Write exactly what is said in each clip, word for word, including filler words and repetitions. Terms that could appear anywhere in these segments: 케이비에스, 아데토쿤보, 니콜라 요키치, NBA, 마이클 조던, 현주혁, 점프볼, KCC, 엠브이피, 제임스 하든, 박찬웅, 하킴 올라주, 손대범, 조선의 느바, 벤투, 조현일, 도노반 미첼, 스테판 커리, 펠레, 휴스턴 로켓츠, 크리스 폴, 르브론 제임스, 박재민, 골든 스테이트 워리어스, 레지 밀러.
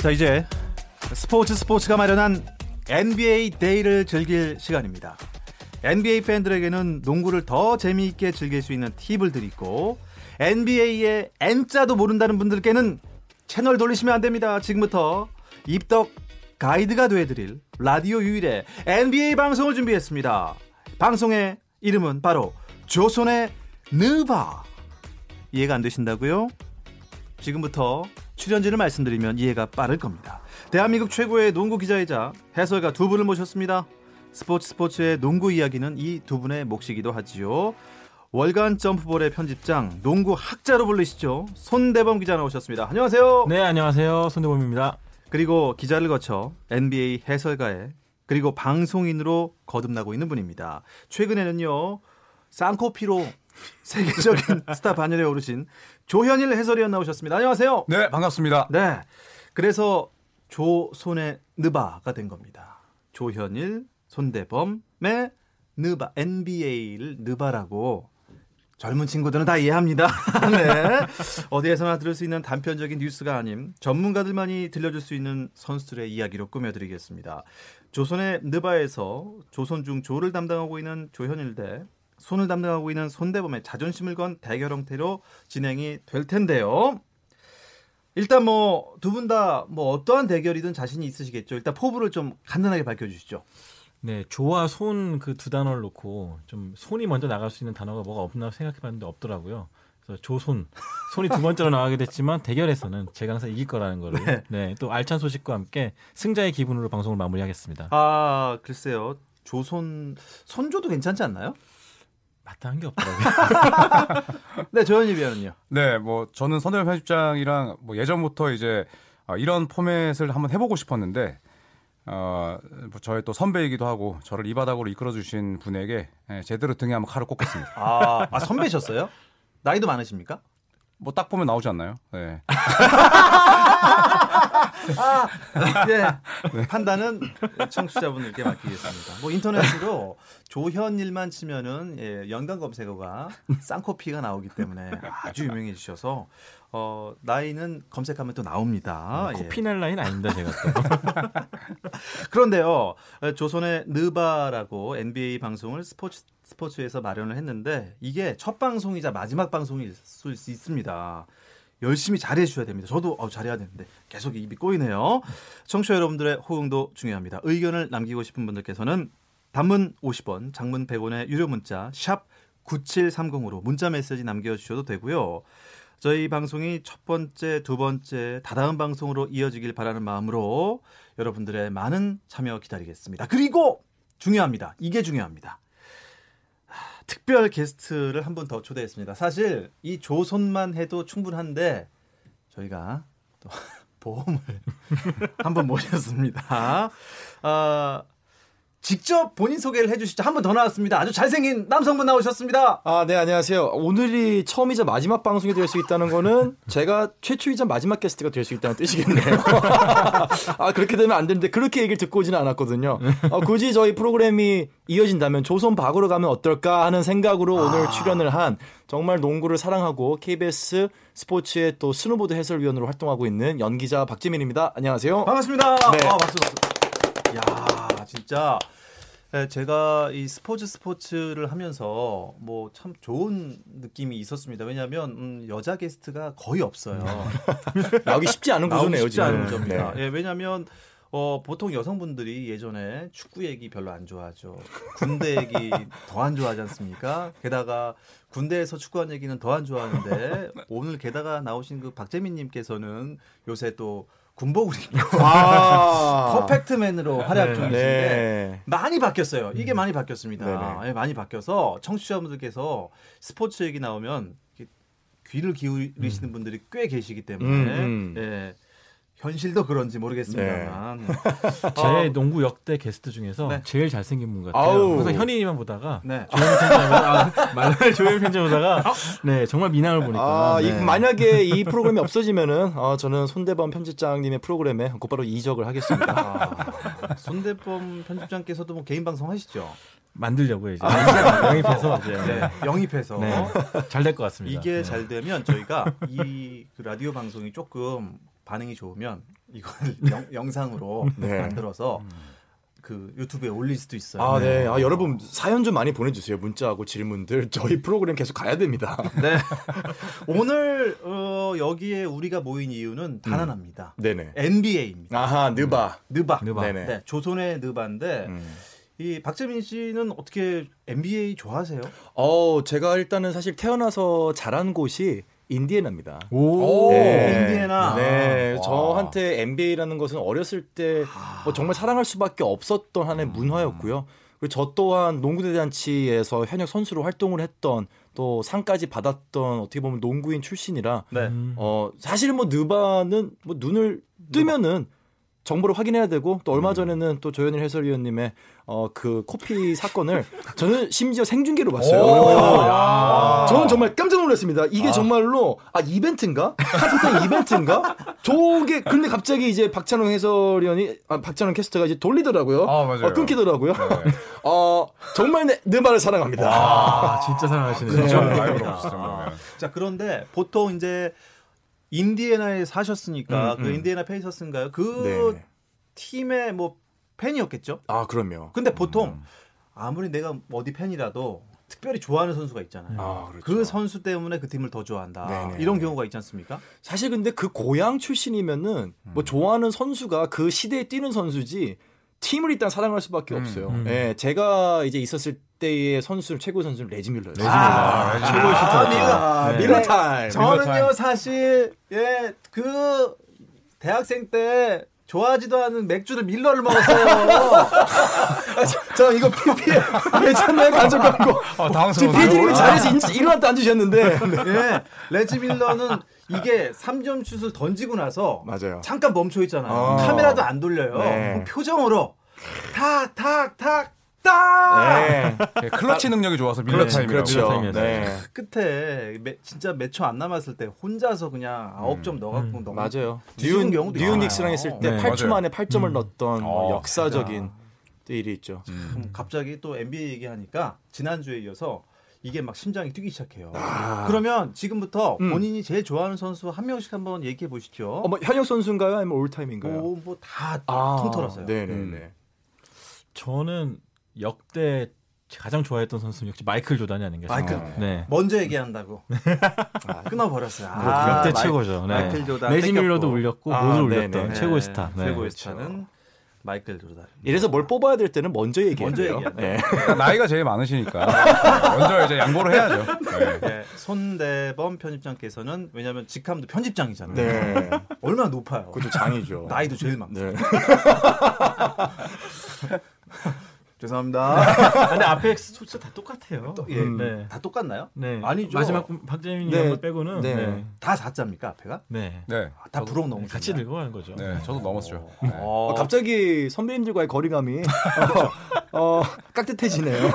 자, 이제 스포츠 스포츠가 마련한 엔비에이 데이를 즐길 시간입니다. 엔비에이 팬들에게는 농구를 더 재미있게 즐길 수 있는 팁을 드리고, 엔비에이의 N자도 모른다는 분들께는 채널 돌리시면 안 됩니다. 지금부터 입덕 가이드가 되어드릴 라디오 유일의 엔비에이 방송을 준비했습니다. 방송의 이름은 바로 조선의 느바. 이해가 안 되신다고요? 지금부터 출연진을 말씀드리면 이해가 빠를 겁니다. 대한민국 최고의 농구 기자이자 해설가 두 분을 모셨습니다. 스포츠 스포츠의 농구 이야기는 이 두 분의 몫이기도 하지요. 월간 점프볼의 편집장, 농구 학자로 불리시죠. 손대범 기자 나오셨습니다. 안녕하세요. 네, 안녕하세요. 손대범입니다. 그리고 기자를 거쳐 엔비에이 해설가에, 그리고 방송인으로 거듭나고 있는 분입니다. 최근에는요, 쌍코피로 세계적인 스타 반열에 오르신 조현일 해설위원 나오셨습니다. 안녕하세요. 네, 반갑습니다. 네, 그래서 조손의 느바가 된 겁니다. 조현일, 손대범의 느바, 엔비에이를 느바라고 젊은 친구들은 다 이해합니다. 네. 어디에서나 들을 수 있는 단편적인 뉴스가 아닌 전문가들만이 들려줄 수 있는 선수들의 이야기로 꾸며드리겠습니다. 조선의 느바에서 조선 중 조를 담당하고 있는 조현일 대 손을 담당하고 있는 손대범의 자존심을 건 대결 형태로 진행이 될 텐데요. 일단 뭐 두 분 다 뭐 어떠한 대결이든 자신이 있으시겠죠. 일단 포부를 좀 간단하게 밝혀주시죠. 네, 조와 손 그 두 단어를 놓고 좀 손이 먼저 나갈 수 있는 단어가 뭐가 없나 생각해봤는데 없더라고요. 그래서 조손, 손이 두 번째로 나가게 됐지만 대결에서는 제가 항상 이길 거라는 거를, 네. 네, 또 알찬 소식과 함께 승자의 기분으로 방송을 마무리하겠습니다. 아, 글쎄요, 조손 손조도 괜찮지 않나요? 마땅한 게 없더라고요. 네, 조현일 위원은요. 네, 뭐 저는 선대범 편집장이랑 뭐 예전부터 이제 이런 포맷을 한번 해보고 싶었는데. 어, 저의 또 선배이기도 하고 저를 이 바닥으로 이끌어주신 분에게 제대로 등에 한번 칼을 꽂겠습니다. 아, 아 선배셨어요? 나이도 많으십니까? 뭐 딱 보면 나오지 않나요? 네. 아, 네. 네. 판단은 청취자분들께 맡기겠습니다. 뭐 인터넷으로 조현일만 치면은, 예, 연관 검색어가 쌍코피가 나오기 때문에 아주 유명해지셔서, 어, 나이는 검색하면 또 나옵니다. 음, 코피 날 나이는 아닙니다, 제가 또. 그런데요, 조선의 느바라고 엔비에이 방송을 스포츠 스포츠에서 마련을 했는데, 이게 첫 방송이자 마지막 방송일 수 있습니다. 열심히 잘해주셔야 됩니다. 저도 어, 잘해야 되는데 계속 입이 꼬이네요. 청취자 여러분들의 호응도 중요합니다. 의견을 남기고 싶은 분들께서는 단문 오십 원, 장문 백 원의 유료 문자 샵 구칠삼공으로 문자 메시지 남겨주셔도 되고요. 저희 방송이 첫 번째, 두 번째, 다다음 방송으로 이어지길 바라는 마음으로 여러분들의 많은 참여 기다리겠습니다. 그리고 중요합니다. 이게 중요합니다. 특별 게스트를 한 분 더 초대했습니다. 사실 이 조선만 해도 충분한데 저희가 또 보험을 한 번 모셨습니다. 아, 직접 본인 소개를 해주시죠. 한 분 더 나왔습니다. 아주 잘생긴 남성분 나오셨습니다. 아, 네, 안녕하세요. 오늘이 처음이자 마지막 방송이 될 수 있다는 거는 제가 최초이자 마지막 게스트가 될 수 있다는 뜻이겠네요. 아, 그렇게 되면 안 되는데 그렇게 얘기를 듣고 오지는 않았거든요. 아, 굳이 저희 프로그램이 이어진다면 조선 밖으로 가면 어떨까 하는 생각으로 오늘 아... 출연을 한, 정말 농구를 사랑하고 케이비에스 스포츠의 또 스노보드 해설위원으로 활동하고 있는 연기자 박재민입니다. 안녕하세요. 반갑습니다. 네. 아, 박수, 박수. 야, 진짜 제가 이 스포츠 스포츠를 하면서 뭐 참 좋은 느낌이 있었습니다. 왜냐하면 음, 여자 게스트가 거의 없어요. 나오기 쉽지 않은 구조네요. 쉽지 않은 구조입니다. 네. 예, 왜냐하면 어, 보통 여성분들이 예전에 축구 얘기 별로 안 좋아하죠. 군대 얘기 더 안 좋아하지 않습니까? 게다가 군대에서 축구한 얘기는 더 안 좋아하는데, 오늘 게다가 나오신 그 박재민님께서는 요새 또 군복을 입고 아~ 퍼펙트맨으로 활약 네, 중이신데 네. 많이 바뀌었어요. 이게 많이 바뀌었습니다. 네, 많이 바뀌어서 청취자분들께서 스포츠 얘기 나오면 귀를 기울이시는 분들이 꽤 계시기 때문에 음, 음. 예, 현실도 그런지 모르겠습니다만 네. 제 어, 농구 역대 게스트 중에서 네. 제일 잘생긴 분 같아요. 아우. 항상 현인이만 보다가 네. 조현일 편집 보다가 네, 정말 미남을 보니까 아, 네. 이, 만약에 이 프로그램이 없어지면은 어, 저는 손대범 편집장님의 프로그램에 곧바로 이적을 하겠습니다. 아, 손대범 편집장께서도 뭐 개인 방송 하시죠? 만들려고요. 이제 아, 영입해서 이제 네, 영입해서 네, 잘 될 것 같습니다. 이게 네. 잘 되면 저희가 이 그 라디오 방송이 조금 반응이 좋으면 이걸 영, 영상으로 네. 만들어서 그 유튜브에 올릴 수도 있어요. 아, 네. 아, 여러분 사연 좀 많이 보내주세요. 문자하고 질문들. 저희 프로그램 계속 가야 됩니다. 네. 오늘 어, 여기에 우리가 모인 이유는 단 하나입니다. 음. 네네. 엔비에이입니다. 아하, 느바. 음. 느바. 느바. 네네. 네, 조선의 느바인데 음. 이 박재민 씨는 어떻게 엔비에이 좋아하세요? 어, 제가 일단은 사실 태어나서 자란 곳이 인디애나입니다. 오, 네. 인디애나. 네, 와. 저한테 엔비에이라는 것은 어렸을 때 뭐 정말 사랑할 수밖에 없었던 하나의 문화였고요. 그리고 저 또한 농구대잔치에서 현역 선수로 활동을 했던 또 상까지 받았던 어떻게 보면 농구인 출신이라 네. 어, 사실 뭐 느바는 뭐 눈을 뜨면은 정보를 확인해야 되고 또 얼마 전에는 또 조현일 해설위원님의 어, 그 코피 사건을 저는 심지어 생중계로 봤어요. 저는 정말 깜짝 놀랐습니다. 이게 아. 정말로 아 이벤트인가? 하프타임 이벤트인가? 저게 근데 갑자기 이제 박찬웅 해설위원이 아, 박찬웅 캐스터가 이제 돌리더라고요. 아, 맞아요. 어, 끊기더라고요. 네. 어, 정말 내, 내 말을 사랑합니다. 아, 진짜 사랑하시네요. 네. 아. 자 그런데 보통 이제 인디애나에 사셨으니까 음, 음. 그 인디애나 페이서스인가요? 그 네. 팀의 뭐 팬이었겠죠? 아, 그럼요. 근데 보통 음. 아무리 내가 어디 팬이라도 특별히 좋아하는 선수가 있잖아요. 아, 그렇죠. 그 선수 때문에 그 팀을 더 좋아한다. 네네. 이런 경우가 있지 않습니까? 사실 근데 그 고향 출신이면은 음. 뭐 좋아하는 선수가 그 시대에 뛰는 선수지 팀을 일단 사랑할 수밖에 음, 없어요. 음. 예, 제가 이제 있었을 때의 선수 최고 선수는 레지 밀러예요. 레지 밀러. 아, 아, 최고의 슈터였죠. 아, 밀러 네. 타임. 저는요 사실 예, 그 대학생 때 좋아하지도 않은 맥주를 밀러를 먹었어요. 저, 저 이거 피피에 예전에 간접광고. 아, 당황스러워. 피디님이 자리에서 일어났다 앉으셨는데. 예, 레지 밀러는 이게 삼 점 슛을 던지고 나서 맞아요. 잠깐 멈춰 있잖아요. 어. 카메라도 안 돌려요. 네. 표정으로 탁 탁 탁 딱. 네. 네. 클러치 아, 능력이 좋아서 밀러 타임이라고. 그렇죠. 네. 끝에 매, 진짜 몇 초 안 남았을 때 혼자서 그냥 아홉 점 음. 넣어 갖고 음. 너무 맞아요. 뉴욕 경우도 뉴욕닉스랑 했을 때 네, 팔 초 맞아요. 만에 팔 점을 음. 넣었던 어, 역사적인 또 일이 있죠. 음. 갑자기 또 엔비에이 얘기하니까 지난주에 이어서 이게 막 심장이 뛰기 시작해요. 아~ 그러면 지금부터 음. 본인이 제일 좋아하는 선수 한 명씩 한번 얘기해 보시죠. 어, 뭐 현역 선수인가요? 아니면 올타임인가요? 뭐, 뭐 다 아~ 통틀었어요. 네네네. 음. 저는 역대 가장 좋아했던 선수는 역시 마이클 조던이 아닌가 싶어요. 마이클. 네. 먼저 얘기한다고. 아, 끊어버렸어요. 아, 역대 마이, 최고죠. 네. 마이클 조던. 레지 밀러도 울렸고 아, 모두 울렸던 네. 최고의 스타. 네. 최고의 스타는. 마이클 조던. 이래서 뭘 뽑아야 될 때는 먼저 얘기해요. 먼저 얘기해요. 네. 나이가 제일 많으시니까 먼저 이제 양보를 해야죠. 네. 네. 손대범 편집장께서는 왜냐하면 직함도 편집장이잖아요. 네. 얼마나 높아요. 그것도 장이죠. 나이도 제일 많아요. 네. 죄송합니다. 근데 앞에 숫자 다 똑같아요. 또, 예. 음. 네. 다 똑같나요? 네. 아니죠. 마지막 박재민 네. 이런 빼고는 네. 네. 다 사자입니까 앞에가? 네. 네. 아, 다 부록 넘으셨나요? 같이 들고 가는 거죠. 네. 네. 저도 넘었죠. 네. 어, 갑자기 선배님들과의 거리감이 어, 깍듯해지네요. 네.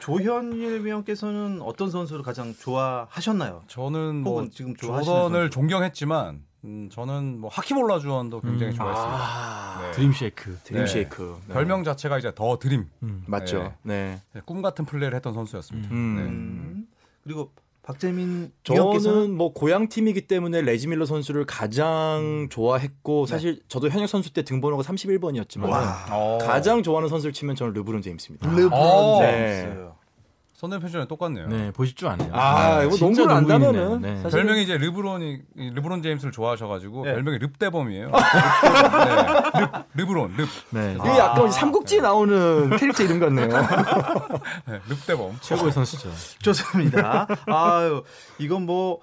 조현일 위원께서는 어떤 선수를 가장 좋아하셨나요? 저는 뭐 지금 조선을 존경했지만 음, 저는 뭐 하키 몰라주원도 굉장히 음. 좋아했습니다. 아~ 네. 드림쉐이크, 드림쉐이크. 네. 네. 별명 자체가 이제 더 드림 음. 맞죠. 네. 네. 꿈 같은 플레이를 했던 선수였습니다. 음. 네. 음. 그리고 박재민 저는 뭐 고향 팀이기 때문에 레지 밀러 선수를 가장 음. 좋아했고 사실 네. 저도 현역 선수 때 등번호가 삼십일 번이었지만 와. 가장 좋아하는 선수를 치면 저는 르브론 제임스입니다. 르브론 제임스. 네. 선대 표정이 똑같네요. 네, 보실 줄 아네요. 아, 이거 농구를 안다면은 네. 별명이 이제 르브론이 르브론 제임스를 좋아하셔가지고 네. 별명이 릅대범이에요. 네. 릅, 르브론 릅. 네. 이게 약간 아, 삼국지 네. 나오는 캐릭터 이름 같네요. 네, 릅대범 최고의 선수죠. 좋습니다. 아유, 이건 뭐.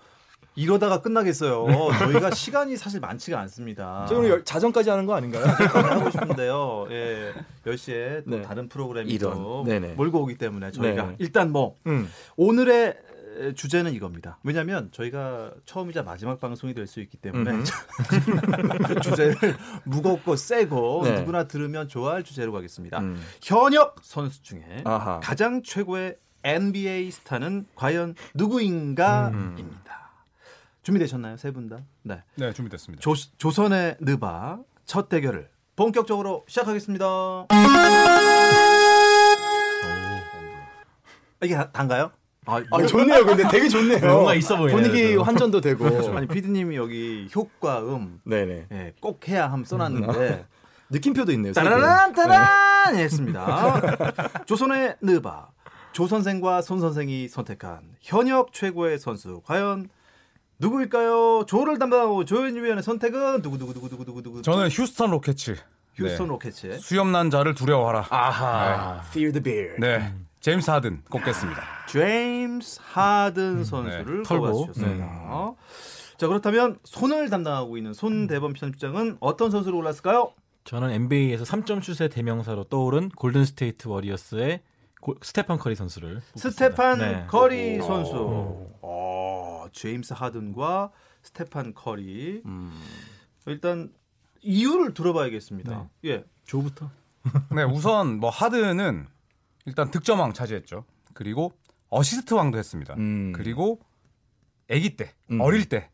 이러다가 끝나겠어요. 저희가 시간이 사실 많지가 않습니다. 저 오늘 자정까지 하는 거 아닌가요? 하고 싶은데요. 예, 열 시에 또 네. 다른 프로그램이 또 몰고 오기 때문에 저희가 네네. 일단 뭐 음. 오늘의 주제는 이겁니다. 왜냐하면 저희가 처음이자 마지막 방송이 될 수 있기 때문에 주제를 무겁고 세고 네. 누구나 들으면 좋아할 주제로 가겠습니다. 음. 현역 선수 중에 아하. 가장 최고의 엔비에이 스타는 과연 누구인가입니다. 음. 준비되셨나요? 세 분 다? 네. 네, 준비됐습니다. 조, 조선의 느바 첫 대결을 본격적으로 시작하겠습니다. 오. 이게 단가요? 아, 아 좋네요. 근데 되게 좋네요. 뭔가 있어 보이네요. 분위기 저. 환전도 되고. 아니 피디님이 여기 효과음 네네 네, 꼭 해야 함 써놨는데 느낌표도 있네요. 따라란 따란 네. 했습니다. 조선의 느바 조 선생과 손 선생이 선택한 현역 최고의 선수 과연 누구일까요? 조를 담당하고 조현일 위원의 선택은 누구 누구 누구 누구 누구 누구. 저는 휴스턴 로켓츠. 휴스턴 네. 로켓츠. 수염난자를 두려워하라. 아하. 네. Fear the beard. 네. 제임스 하든 꼽겠습니다. 제임스 하든 선수를 꼽아주셨습니다. 네, 음. 자 그렇다면 손을 담당하고 있는 손대범 편집장은 어떤 선수로 올랐을까요? 저는 엔비에이에서 삼 점 슛의 대명사로 떠오른 골든스테이트 워리어스의 고, 스테판 커리 선수를 스테판 네. 커리 오. 선수. 오. 오. 제임스 하든과 스테판 커리. 음. 일단 이유를 들어봐야겠습니다. 네. 예, 조부터. 네, 우선 뭐 하든은 일단 득점왕 차지했죠. 그리고 어시스트왕도 했습니다. 음. 그리고 아기 때, 음. 어릴 때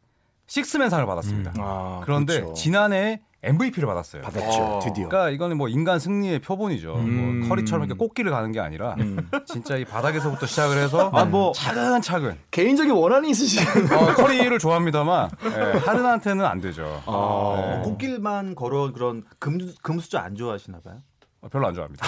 식스맨상을 받았습니다. 음. 아, 그런데 그렇죠. 지난해 엠브이피를 받았어요. 받았죠. 아. 드디어. 그러니까 이거는 뭐 인간 승리의 표본이죠. 음. 뭐 커리처럼 이렇게 꽃길을 가는 게 아니라 음. 진짜 이 바닥에서부터 시작을 해서 아, 뭐 차근차근. 개인적인 원한이 있으시는 어, 커리를 좋아합니다만 예, 하든한테는 안 되죠. 아. 네. 꽃길만 걸어 그런 금, 금수저 안 좋아하시나 봐요? 별로 안 좋아합니다.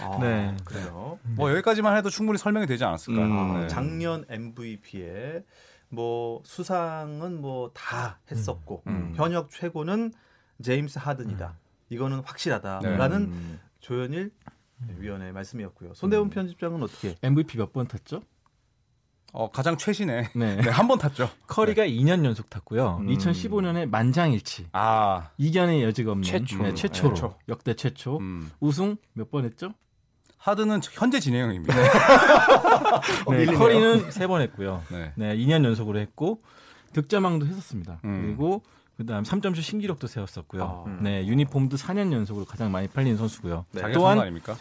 아, 네, 그래요. 뭐 여기까지만 해도 충분히 설명이 되지 않았을까. 음, 네. 작년 엠브이피에 뭐 수상은 뭐 다 했었고 음. 현역 최고는 제임스 하든이다. 음. 이거는 확실하다라는 네. 음. 조현일 위원의 말씀이었고요. 손대범 음. 편집장은 어떻게? 엠브이피 몇 번 탔죠? 어 가장 최신의 네. 네, 한 번 탔죠. 커리가 네. 이 년 연속 탔고요. 음. 이천십오 년에 만장일치. 아 이견의 여지가 없는 최초. 네, 최초로 네. 역대 최초. 음. 우승 몇 번 했죠? 하드는 현재 진행형입니다. 네. 어, 네, 커리는 세 번 했고요. 네. 네, 이 년 연속으로 했고 득점왕도 했었습니다. 음. 그리고 그다음 삼 점 슛 신기록도 세웠었고요. 아. 네 유니폼도 사 년 연속으로 가장 많이 팔린 선수고요. 네. 자기 또한 아닙니까?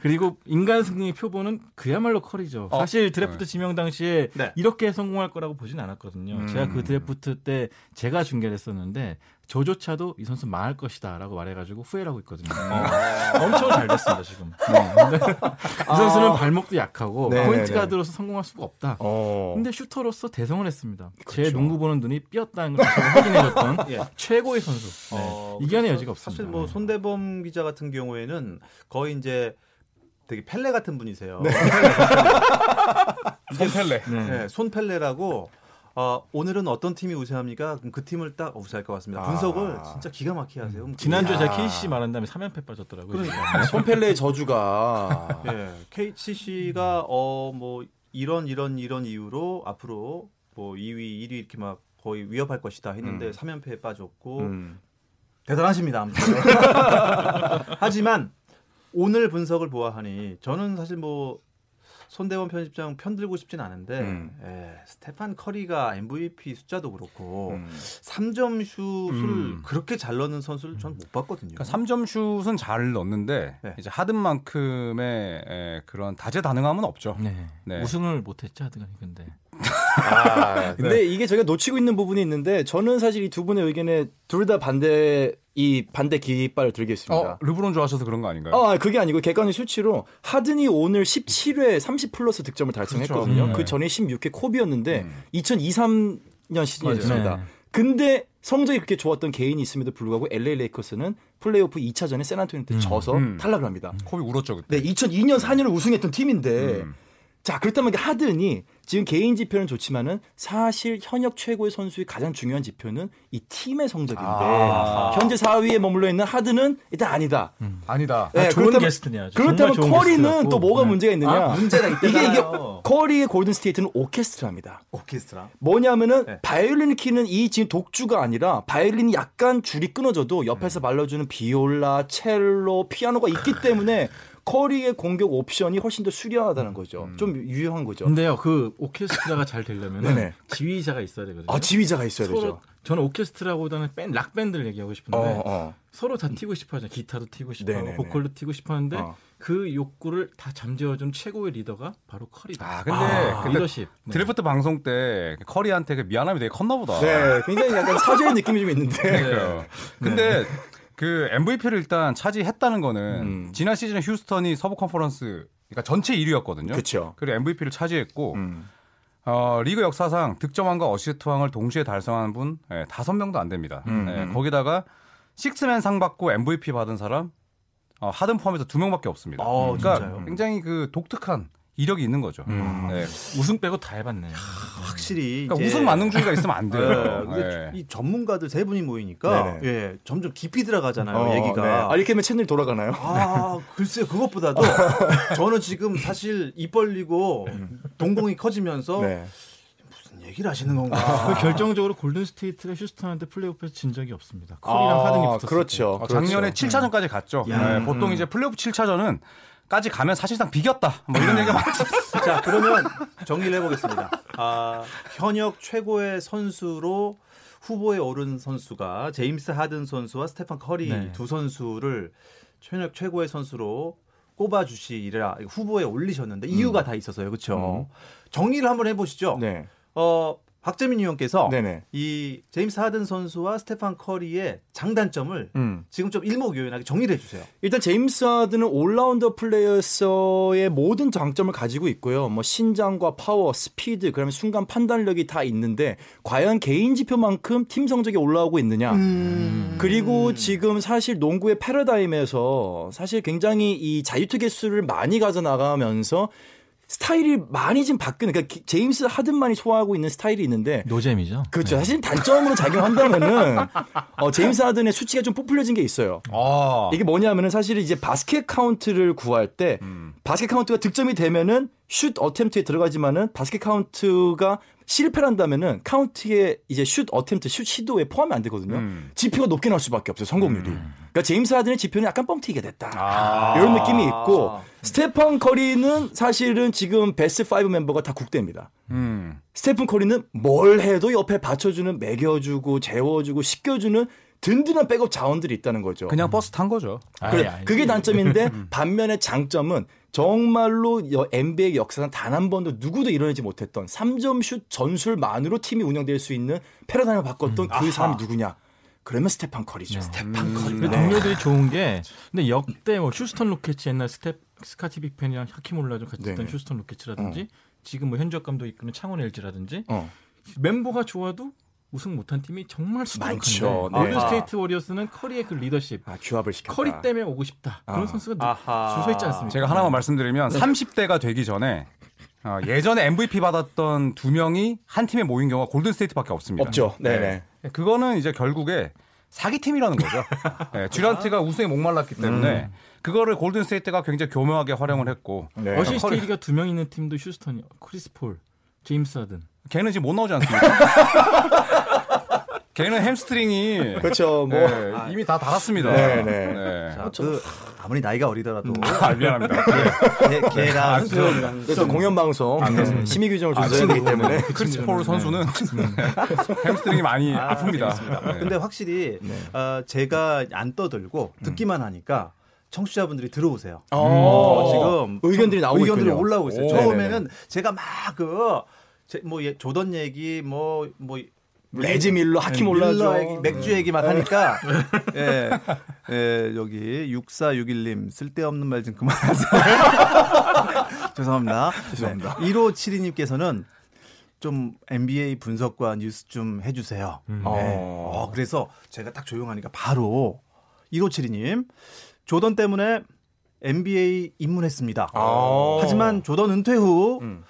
그리고 인간 승리의 표본은 그야말로 커리죠. 어? 사실 드래프트 지명 당시에 네. 이렇게 성공할 거라고 보진 않았거든요. 음. 제가 그 드래프트 때 제가 중계를 했었는데 저조차도 이 선수 망할 것이다 라고 말해가지고 후회를 하고 있거든요. 어. 엄청 잘 됐습니다 지금. 네. 이 선수는 발목도 약하고 네, 포인트 네, 가드로서 네. 성공할 수가 없다. 어. 근데 슈터로서 대성을 했습니다. 그렇죠. 제 농구 보는 눈이 삐었다는 걸 확인해줬던 예. 최고의 선수. 네. 어, 이견의 여지가 없습니다. 사실 뭐 손대범 기자 같은 경우에는 거의 이제 되게 펠레 같은 분이세요. 네. 손 펠레. 네. 네, 손 펠레라고 어, 오늘은 어떤 팀이 우세합니까? 그 팀을 딱 우세할 것 같습니다. 분석을 아. 진짜 기가 막히게 하세요. 음. 지난주에 제가 케이씨씨 말한 다음에 삼 연패 빠졌더라고요. 그러니까. 손 펠레의 저주가. 네, 케이씨씨가 어, 뭐 이런 이런 이런 이유로 앞으로 뭐 이 위, 일 위 이렇게 막 거의 위협할 것이다 했는데 음. 삼 연패에 빠졌고 음. 대단하십니다. 하지만 오늘 분석을 보아하니 저는 사실 뭐 손대원 편집장 편들고 싶진 않은데 음. 예, 스테판 커리가 엠브이피 숫자도 그렇고 음. 삼 점 슛을 음. 그렇게 잘 넣는 선수를 전 못 봤거든요. 그러니까 삼 점 슛은 잘 넣는데 네. 이제 하든만큼의 예, 그런 다재다능함은 없죠. 네. 네. 우승을 못했죠 하든가 근데. 아, 근데 네. 이게 저희가 놓치고 있는 부분이 있는데 저는 사실 이 두 분의 의견에 둘 다 반대 이 반대 깃발을 들게 있습니다. 어, 르브론 좋아하셔서 그런 거 아닌가요? 아 그게 아니고 객관의 수치로 하든이 오늘 십칠 회 삼십 플러스 득점을 달성했거든요. 그렇죠. 네. 그 전에 십육 회 코비였는데 음. 이천이십삼 년 시즌이었습니다. 네. 근데 성적이 그렇게 좋았던 개인이 있음에도 불구하고 엘에이 레이커스는 플레이오프 이 차전에 샌안토니한테 음. 져서 음. 탈락을 합니다. 코비 울었죠 그때. 네, 이천이 년 사 년을 우승했던 팀인데. 음. 자 그렇다면 하든이 지금 개인 지표는 좋지만은 사실 현역 최고의 선수의 가장 중요한 지표는 이 팀의 성적인데 아~ 현재 사 위에 머물러 있는 하든은 일단 아니다. 음, 아니다. 네, 좋은 그렇다면, 게스트냐. 그렇다면 좋은 커리는 게스트였고. 또 뭐가 네. 문제가 있느냐. 아, 문제가 있다. 이게 이게 커리의 골든 스테이트는 오케스트라입니다. 오케스트라. 뭐냐면은 네. 바이올린을 키는 이 지금 독주가 아니라 바이올린이 약간 줄이 끊어져도 옆에서 말려주는 비올라, 첼로, 피아노가 있기 때문에. 커리의 공격 옵션이 훨씬 더 수려하다는 거죠. 음. 좀 유용한 거죠. 근데요, 그 오케스트라가 잘 되려면 지휘자가 있어야 되거든요. 아, 지휘자가 있어야 서로, 되죠. 저는 오케스트라보다는 밴, 락 밴드를 얘기하고 싶은데 어, 어. 서로 다 튀고 싶어하잖아요. 기타도 튀고 싶어하고 보컬도 튀고 싶어하는데 어. 그 욕구를 다 잠재워준 최고의 리더가 바로 커리다. 아, 근데, 아, 근데 리더십. 드래프트 네. 방송 때 커리한테 그 미안함이 되게 컸나 보다. 네, 굉장히 약간 사죄의 느낌이 좀 있는데. 네. 근데. 네. 그 엠브이피를 일단 차지했다는 거는 음. 지난 시즌에 휴스턴이 서부 컨퍼런스 그러니까 전체 일 위였거든요. 그렇죠. 그리고 엠브이피를 차지했고 음. 어, 리그 역사상 득점왕과 어시스트왕을 동시에 달성한 분 네, 다섯 명도 안 됩니다. 음. 네, 거기다가 식스맨 상 받고 엠브이피 받은 사람 어, 하든 포함해서 두 명밖에 없습니다. 어, 그러니까 진짜요? 굉장히 그 독특한 이력이 있는 거죠. 음. 네. 우승 빼고 다 해봤네. 야, 확실히. 그러니까 이제... 우승 만능주의가 있으면 안 돼요. 네. 네. 이 전문가들 세 분이 모이니까 예, 점점 깊이 들어가잖아요. 어, 얘기가. 네. 아, 이렇게 하면 채널 돌아가나요? 아, 글쎄요. 그것보다도 저는 지금 사실 입 벌리고 동공이 커지면서 네. 얘기를 하시는 건가? 아, 그 결정적으로 골든스테이트가 휴스턴한테 플레이오프에서 진 적이 없습니다. 커리랑 아, 하든이 붙었어요. 그렇죠. 아, 작년에 그렇죠. 칠 차전까지 네. 갔죠. 네, 보통 이제 플레이오프 칠 차전은 까지 가면 사실상 비겼다. 뭐 이런 얘기가 많았었어요. 자, 그러면 정리를 해보겠습니다. 아, 현역 최고의 선수로 후보에 오른 선수가 제임스 하든 선수와 스테판 커리 네. 두 선수를 현역 최고의 선수로 꼽아주시라 후보에 올리셨는데 이유가 음. 다 있었어요. 그렇죠? 음. 정리를 한번 해보시죠. 네. 어, 박재민 의원께서 네네. 이 제임스 하든 선수와 스테판 커리의 장단점을 음. 지금 좀 일목요연하게 정리를 해주세요. 일단 제임스 하든은 올라운더 플레이어서의 모든 장점을 가지고 있고요. 뭐 신장과 파워, 스피드, 그다음에 순간 판단력이 다 있는데 과연 개인 지표만큼 팀 성적이 올라오고 있느냐. 음. 그리고 지금 사실 농구의 패러다임에서 사실 굉장히 이 자유투 개수를 많이 가져나가면서 스타일이 많이 지금 바뀌는, 그러니까 제임스 하든만이 소화하고 있는 스타일이 있는데. 노잼이죠? 그렇죠. 네. 사실 단점으로 작용한다면은, 어, 제임스 하든의 수치가 좀 부풀려진 게 있어요. 아. 이게 뭐냐면은 사실 이제 바스켓 카운트를 구할 때, 음. 바스켓 카운트가 득점이 되면은 슛 어템트에 들어가지만은 바스켓 카운트가 실패를 한다면은 카운트에 이제 슛 어템트, 슛 시도에 포함이 안 되거든요. 음. 지표가 높게 나올 수밖에 없어요, 성공률이. 음. 그러니까 제임스 하든의 지표는 약간 뻥튀기가 됐다. 아. 이런 느낌이 있고, 아. 스테판 커리는 사실은 지금 베스트 오 멤버가 다 국대입니다. 음. 스테판 커리는 뭘 해도 옆에 받쳐주는, 먹여주고, 재워주고, 씻겨주는 든든한 백업 자원들이 있다는 거죠. 그냥 버스 탄 거죠. 아, 그래, 아, 그게 단점인데 반면에 장점은 정말로 엔비에이 역사상 단 한 번도 누구도 이뤄내지 못했던 삼 점 슛 전술만으로 팀이 운영될 수 있는 패러다임을 바꿨던 음. 그 사람이 누구냐. 그러면 스테판 커리죠. 네. 스테판 커리. 음, 동료들이 네. 좋은 게 근데 역대 뭐 휴스턴 로켓츠 옛날 스텝 스카티 빅펜이랑 하킴 올라주 같이 했던 네네. 휴스턴 로켓츠라든지 어. 지금 뭐 현주혁 감독이 이끄는 창원 엘지라든지 어. 멤버가 좋아도 우승 못한 팀이 정말 수두룩한데 골든 스테이트 워리어스는 커리의 그 리더십, 아, 규합을 시켰다. 커리 때문에 오고 싶다. 아. 그런 선수가 줄 서 있지 않습니까? 제가 하나만 말씀드리면 네. 삼십 대가 되기 전에 어, 예전에 엠브이피 받았던 두 명이 한 팀에 모인 경우가 골든 스테이트밖에 없습니다. 없죠. 네네. 네. 그거는 이제 결국에 사기팀이라는 거죠. 네, 듀란트가 우승에 목말랐기 때문에 음. 그거를 골든스테이트가 굉장히 교묘하게 활용을 했고 네. 어시스트 일 위가 두 명 있는 팀도 휴스턴이 크리스 폴, 제임스 하든 걔는 지금 못 나오지 않습니까? 걔는 햄스트링이 그렇죠. 뭐 네, 아, 이미 다 달았습니다. 네, 네. 네. 자, 그, 아무리 나이가 어리더라도 아, 미안합니다. 걔랑 공연 방송 심의 규정을 준수해야 되기 때문에 크리스 폴 선수는 햄스트링이 많이 아, 아픕니다. 네. 근데 확실히 네. 어, 제가 안 떠들고 음. 듣기만 하니까 청취자분들이 들어오세요. 어, 지금 의견들이 나오고 의견들이 있군요. 올라오고 있어요. 오, 처음에는 네네. 제가 막 그 뭐 조던 얘기 뭐뭐 뭐 레지 밀러 하킴 올라줘 맥주 얘기 막 하니까 예, 예 여기 육사육일 님 쓸데없는 말 좀 그만하세요. 죄송합니다. 죄송합니다. 네, 일오칠이 님께서는 좀 엔비에이 분석과 뉴스 좀 해주세요. 음. 네. 어, 그래서 제가 딱 조용하니까 바로 일오칠이 님 조던 때문에 엔비에이 입문했습니다. 아~ 하지만 조던 은퇴 후 음.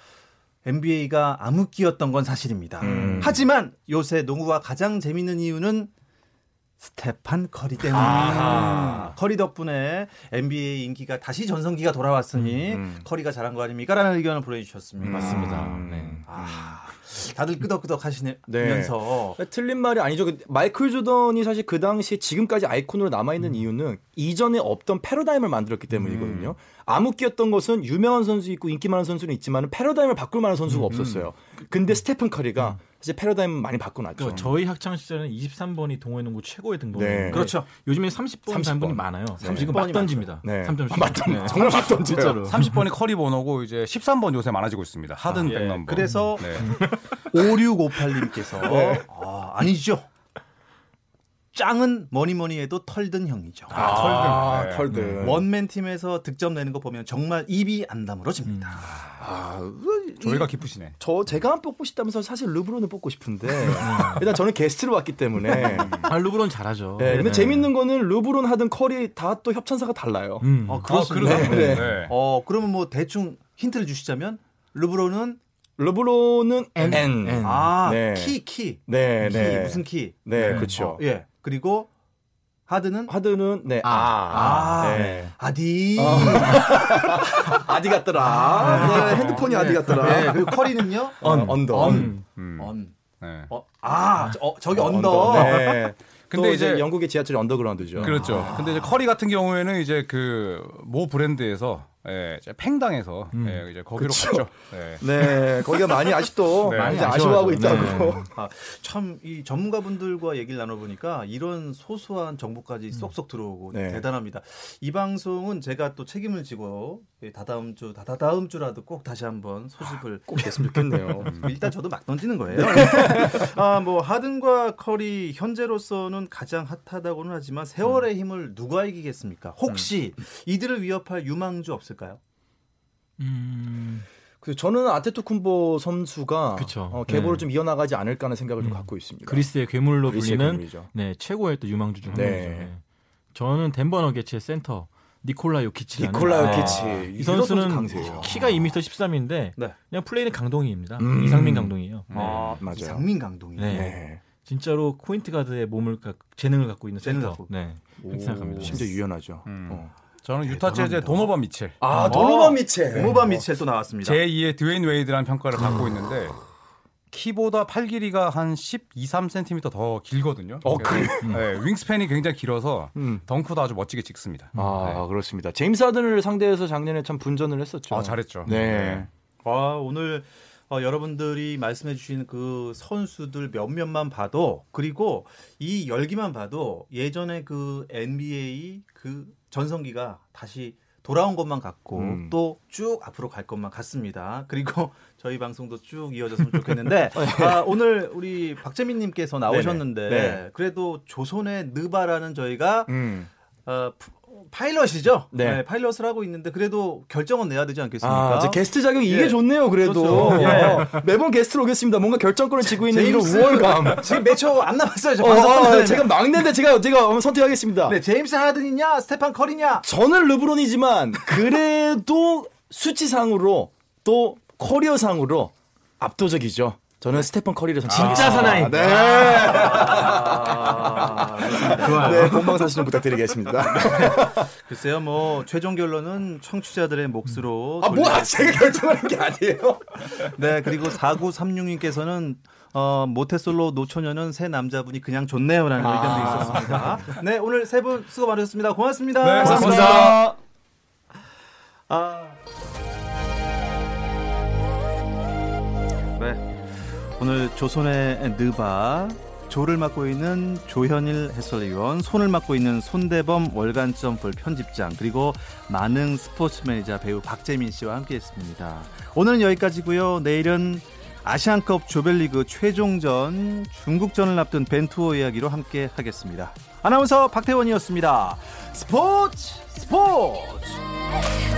엔비에이가 암흑기였던 건 사실입니다. 음. 하지만 요새 농구가 가장 재밌는 이유는 스테판 커리 때문입니다. 커리 덕분에 엔비에이 인기가 다시 전성기가 돌아왔으니 음, 음. 커리가 잘한 거 아닙니까? 라는 의견을 보내주셨습니다. 음, 맞습니다. 음, 네. 아, 다들 끄덕끄덕 하시면서 네. 틀린 말이 아니죠. 마이클 조던이 사실 그 당시에 지금까지 아이콘으로 남아있는 음. 이유는 이전에 없던 패러다임을 만들었기 때문이거든요. 음. 암흑기였던 것은 유명한 선수 있고 인기 많은 선수는 있지만 패러다임을 바꿀 만한 선수가 음, 없었어요. 근데 음. 스테판 커리가 음. 사실 패러다임은 많이 바꿔놨죠. 그 저희 학창시절에는 이십삼 번이 동호회농구 최고의 등번호인데 네. 그렇죠. 요즘에는 삼십 번, 삼십 번이 많아요. 네. 지금 막 던집니다. 네. 삼 점 슛. 아, 맞던, 네. 정말 막 던져요. 삼십 번이 커리 번호고 이제 십삼 번 요새 많아지고 있습니다. 하든 아, 예. 백넘버. 그래서 네. 오육오팔 님께서 네. 아, 아니죠. 짱은 뭐니 뭐니 해도 털든 형이죠. 아, 털든. 아, 네. 털든. 원맨 팀에서 득점 내는 거 보면 정말 입이 안 다물어집니다. 음. 아, 저희가 기쁘시네. 저 제가 안 뽑고 싶다면서 사실 르브론을 뽑고 싶은데 일단 저는 게스트로 왔기 때문에. 아, 르브론 잘하죠. 네, 근데 네. 재밌는 거는 르브론 하든 커리 다 또 협찬사가 달라요. 음. 아, 그렇습니다. 아, 네. 네. 네. 어, 그러면 뭐 대충 힌트를 주시자면 르브론은 르브론은 N. N. 아, 네. 키, 키. 네, 키, 네. 무슨 키? 네, 네. 그렇죠. 어, 예. 그리고 하드는? 하드는, 네. 아. 아, 아 네. 아디. 어. 아디 같더라. 아, 네. 네. 핸드폰이 네. 아디 같더라. 네. 그리고 커리는요? 언. 언더. 언. 음. 언. 네. 어, 아, 저, 어, 저기 어, 언더. 언더. 네. 근데 이제, 이제 영국의 지하철이 언더그라운드죠. 그렇죠. 아. 근데 이제 커리 같은 경우에는 이제 그 모 브랜드에서 예, 팽당해서 음. 예, 이제 거기로 그쵸? 갔죠. 예. 네, 거기가 많이 아직도 네, 많이 아쉬워하고 있다고. 네. 아, 참 이 전문가분들과 얘기를 나눠보니까 이런 소소한 정보까지 쏙쏙 들어오고 네. 대단합니다. 이 방송은 제가 또 책임을 지고 다다음 주, 다다다음 주라도 꼭 다시 한번 소식을 꼭 냈으면 좋겠네요. 일단 저도 막 던지는 거예요. 아, 뭐 하든과 커리 현재로서는 가장 핫하다고는 하지만 세월의 힘을 누가 이기겠습니까? 혹시 이들을 위협할 유망주 없을까요? 까요? 음. 그 저는 아데토쿤보 선수가 어, 계보를 네. 좀 이어나가지 않을까 하는 생각을 음. 좀 갖고 있습니다. 그리스의 괴물로 그리스의 불리는 괴물이죠. 네, 최고의 또 유망주 중 한 명이죠. 네. 네. 저는 덴버 너게츠의 센터 니콜라 요키치라는 니콜라 요키치. 아, 이 선수는 강세죠. 키가 이 미터 십삼인데 네. 그냥 플레이는 강동이입니다. 음. 이상민 강동이에요. 네. 아, 맞아요. 이상민 강동이. 네. 네. 진짜로 포인트 가드의 몸을 가, 재능을 갖고 있는 센터. 센터. 네. 그렇게 생각합니다. 심지어 유연하죠. 음. 어. 저는 유타 재즈의 도노반 미첼. 아, 아 도노반 미첼. 도노반 미첼 또 나왔습니다. 제이의 드웨인 웨이드라는 평가를 받고 있는데 키보다 팔 길이가 한 십이, 삼 센티미터 더 길거든요. 어, 그래. 네, 윙스팬이 굉장히 길어서 음. 덩크도 아주 멋지게 찍습니다. 아, 네. 그렇습니다. 제임스 하든을 상대해서 작년에 참 분전을 했었죠. 아, 잘했죠. 네. 네. 아, 오늘 어, 여러분들이 말씀해 주신 그 선수들 몇몇만 봐도 그리고 이 열기만 봐도 예전에 그 엔비에이 그 전성기가 다시 돌아온 것만 같고 음. 또 쭉 앞으로 갈 것만 같습니다. 그리고 저희 방송도 쭉 이어졌으면 좋겠는데 아, 오늘 우리 박재민님께서 나오셨는데 네. 그래도 조선의 느바라는 저희가 음. 어, 파일럿이죠. 네. 네, 파일럿을 하고 있는데 그래도 결정은 내야 되지 않겠습니까? 아, 게스트 자격이 이게 예. 좋네요. 그래도 예. 매번 게스트로 오겠습니다. 뭔가 결정권을 쥐고 있는 이런 우월감. 지금 몇 초 안 남았어요. 저 어, 어, 제가 막내인데 제가 제가 선택하겠습니다. 네, 제임스 하든이냐, 스테판 커리냐? 저는 르브론이지만 그래도 수치상으로 또 커리어상으로 압도적이죠. 저는 스테판 커리를 선택합니다. 진짜 사나이. 아, 네. 아, 좋아요. 네, 본방사수 좀 부탁드리겠습니다. 글쎄요, 뭐 최종 결론은 청취자들의 몫으로. 아, 뭐야? 제가 결정하는 게 아니에요. 네, 그리고 사구삼육님께서는 어, 모태솔로 노처녀는 새 남자분이 그냥 좋네요라는 아. 의견도 있었습니다. 네, 오늘 세 분 수고 많으셨습니다. 고맙습니다. 네, 고맙습니다. 고맙습니다. 아. 네. 오늘 조선의 느바, 조를 맡고 있는 조현일 해설위원, 손을 맡고 있는 손대범 월간 점프 편집장, 그리고 만능 스포츠 매니저 배우 박재민 씨와 함께했습니다. 오늘은 여기까지고요. 내일은 아시안컵 조별리그 최종전 중국전을 앞둔 벤투 이야기로 함께하겠습니다. 아나운서 박태원이었습니다. 스포츠 스포츠.